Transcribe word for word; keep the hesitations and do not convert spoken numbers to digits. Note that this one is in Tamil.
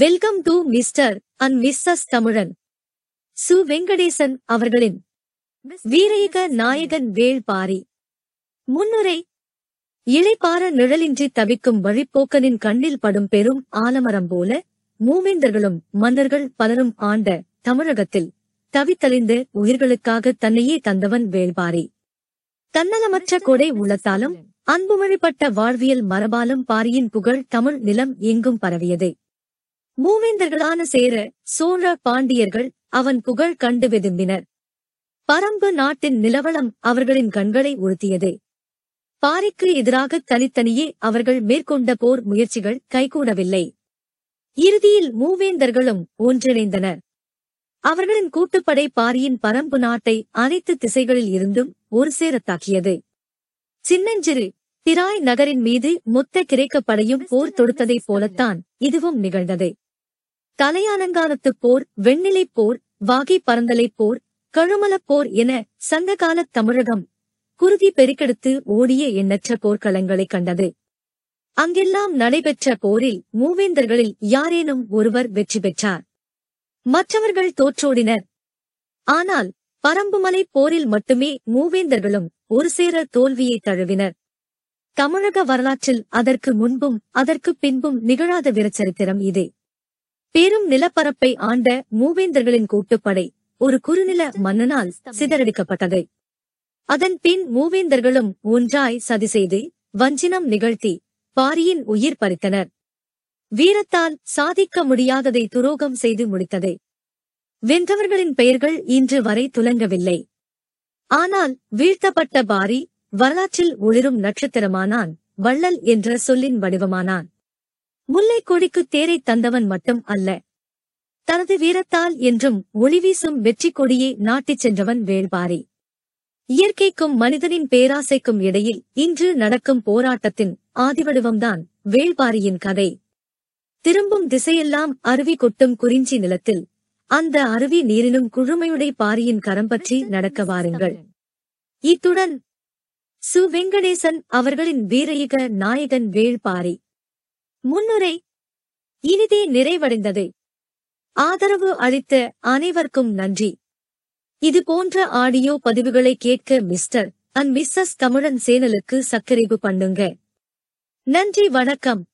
Welcome to Mister and Missus Thamizhan. Su Venkatesan அவர்களின் வீரயுக நாயகன் வேள் பாரி. முன்னுரை: இளைப்பாற நிழலின்றி தவிக்கும் வழிப்போக்கனின் கண்ணில் படும் பெரும் ஆலமரம் போல மூவேந்தர்களும் மன்னர்கள் பலரும் ஆண்ட தமிழகத்தில் தவித்தளிந்து உயிர்களுக்காக தன்னையே தந்தவன் வேள்பாரி. தன்னலமற்ற கொடை உள்ளத்தாலும் அன்புமொழிப்பட்ட வாழ்வியல் மரபாலும் பாரியின் புகழ் தமிழ் நிலம் எங்கும் பரவியது. மூவேந்தர்களான சேர சோழ பாண்டியர்கள் அவன் புகழ் கண்டு விரும்பினர். பரம்பு நாட்டின் நிலவளம் அவர்களின் கண்களை உறுத்தியது. பாரிக்கு எதிராக தனித்தனியே அவர்கள் மேற்கொண்ட போர் முயற்சிகள் கைகூடவில்லை. இறுதியில் மூவேந்தர்களும் ஒன்றிணைந்தனர். அவர்களின் கூட்டுப்படை பாரியின் பரம்பு நாட்டை அனைத்து திசைகளில் இருந்தும் ஒரு சேர தாக்கியது. சின்னஞ்சிறு திராய் நகரின் மீது மொத்த கிரேக்கப்படையும் போர் தொடுத்ததைப் போலத்தான் இதுவும் நிகழ்ந்தது. தலையலங்காரத்து போர், வெண்ணிலை போர், வாகி பரந்தலை போர், கழுமல போர் என சங்ககால தமிழகம் குருதி பெருக்கெடுத்து ஓடிய எண்ணற்ற போர்க்களங்களை கண்டது. அங்கெல்லாம் நடைபெற்ற போரில் மூவேந்தர்களில் யாரேனும் ஒருவர் வெற்றி பெற்றார், மற்றவர்கள் தோற்றோடினர். ஆனால் பரம்புமலை போரில் மட்டுமே மூவேந்தர்களும் ஒரு சேர தோல்வியை தழுவினர். தமிழக வரலாற்றில் அதற்கு முன்பும் அதற்கு பின்பும் நிகழாத வீரச்சரித்திரம் இது. பெரும் நிலப்பரப்பை ஆண்ட மூவேந்தர்களின் கூட்டுப்படை ஒரு குறுநில மன்னனால் சிதறடிக்கப்பட்டது. அதன் பின் மூவேந்தர்களும் ஒன்றாய் சதி செய்து வஞ்சினம் நிகழ்த்தி பாரியின் உயிர் பறித்தனர். வீரத்தால் சாதிக்க முடியாததை துரோகம் செய்து முடித்தது. வென்றவர்களின் பெயர்கள் இன்று வரை துலங்கவில்லை. ஆனால் வீழ்த்தப்பட்ட பாரி வரலாற்றில் ஒளிரும் நட்சத்திரமானான், வள்ளல் என்ற சொல்லின் வடிவமானான். முல்லை கொடிக்கு தேரை தந்தவன் மட்டும் அல்ல, தனது வீரத்தால் என்றும் ஒளிவீசும் வெற்றி கொடியை நாட்டிச் சென்றவன் வேள்பாரி. இயற்கைக்கும் மனிதனின் பேராசைக்கும் இடையில் இன்று நடக்கும் போராட்டத்தின் ஆதிவடிவம்தான் வேள்பாரியின் கதை. திரும்பும் திசையெல்லாம் அருவி கொட்டும் குறிஞ்சி நிலத்தில் அந்த அருவி நீரினும் குழுமையுடைய பாரியின் கரம்பற்றி நடக்க வாருங்கள். இத்துடன் சு வெங்கடேசன் அவர்களின் வீரயுக நாயகன் வேள் பாரி முன்னுரை இனிதே நிறைவடைந்தது. ஆதரவு அளித்த அனைவருக்கும் நன்றி. இது போன்ற ஆடியோ பதிவுகளை கேட்க மிஸ்டர் அண்ட் மிஸ்ஸஸ் தமிழன் சேனலுக்கு சப்ஸ்கிரைப் பண்ணுங்க. நன்றி, வணக்கம்.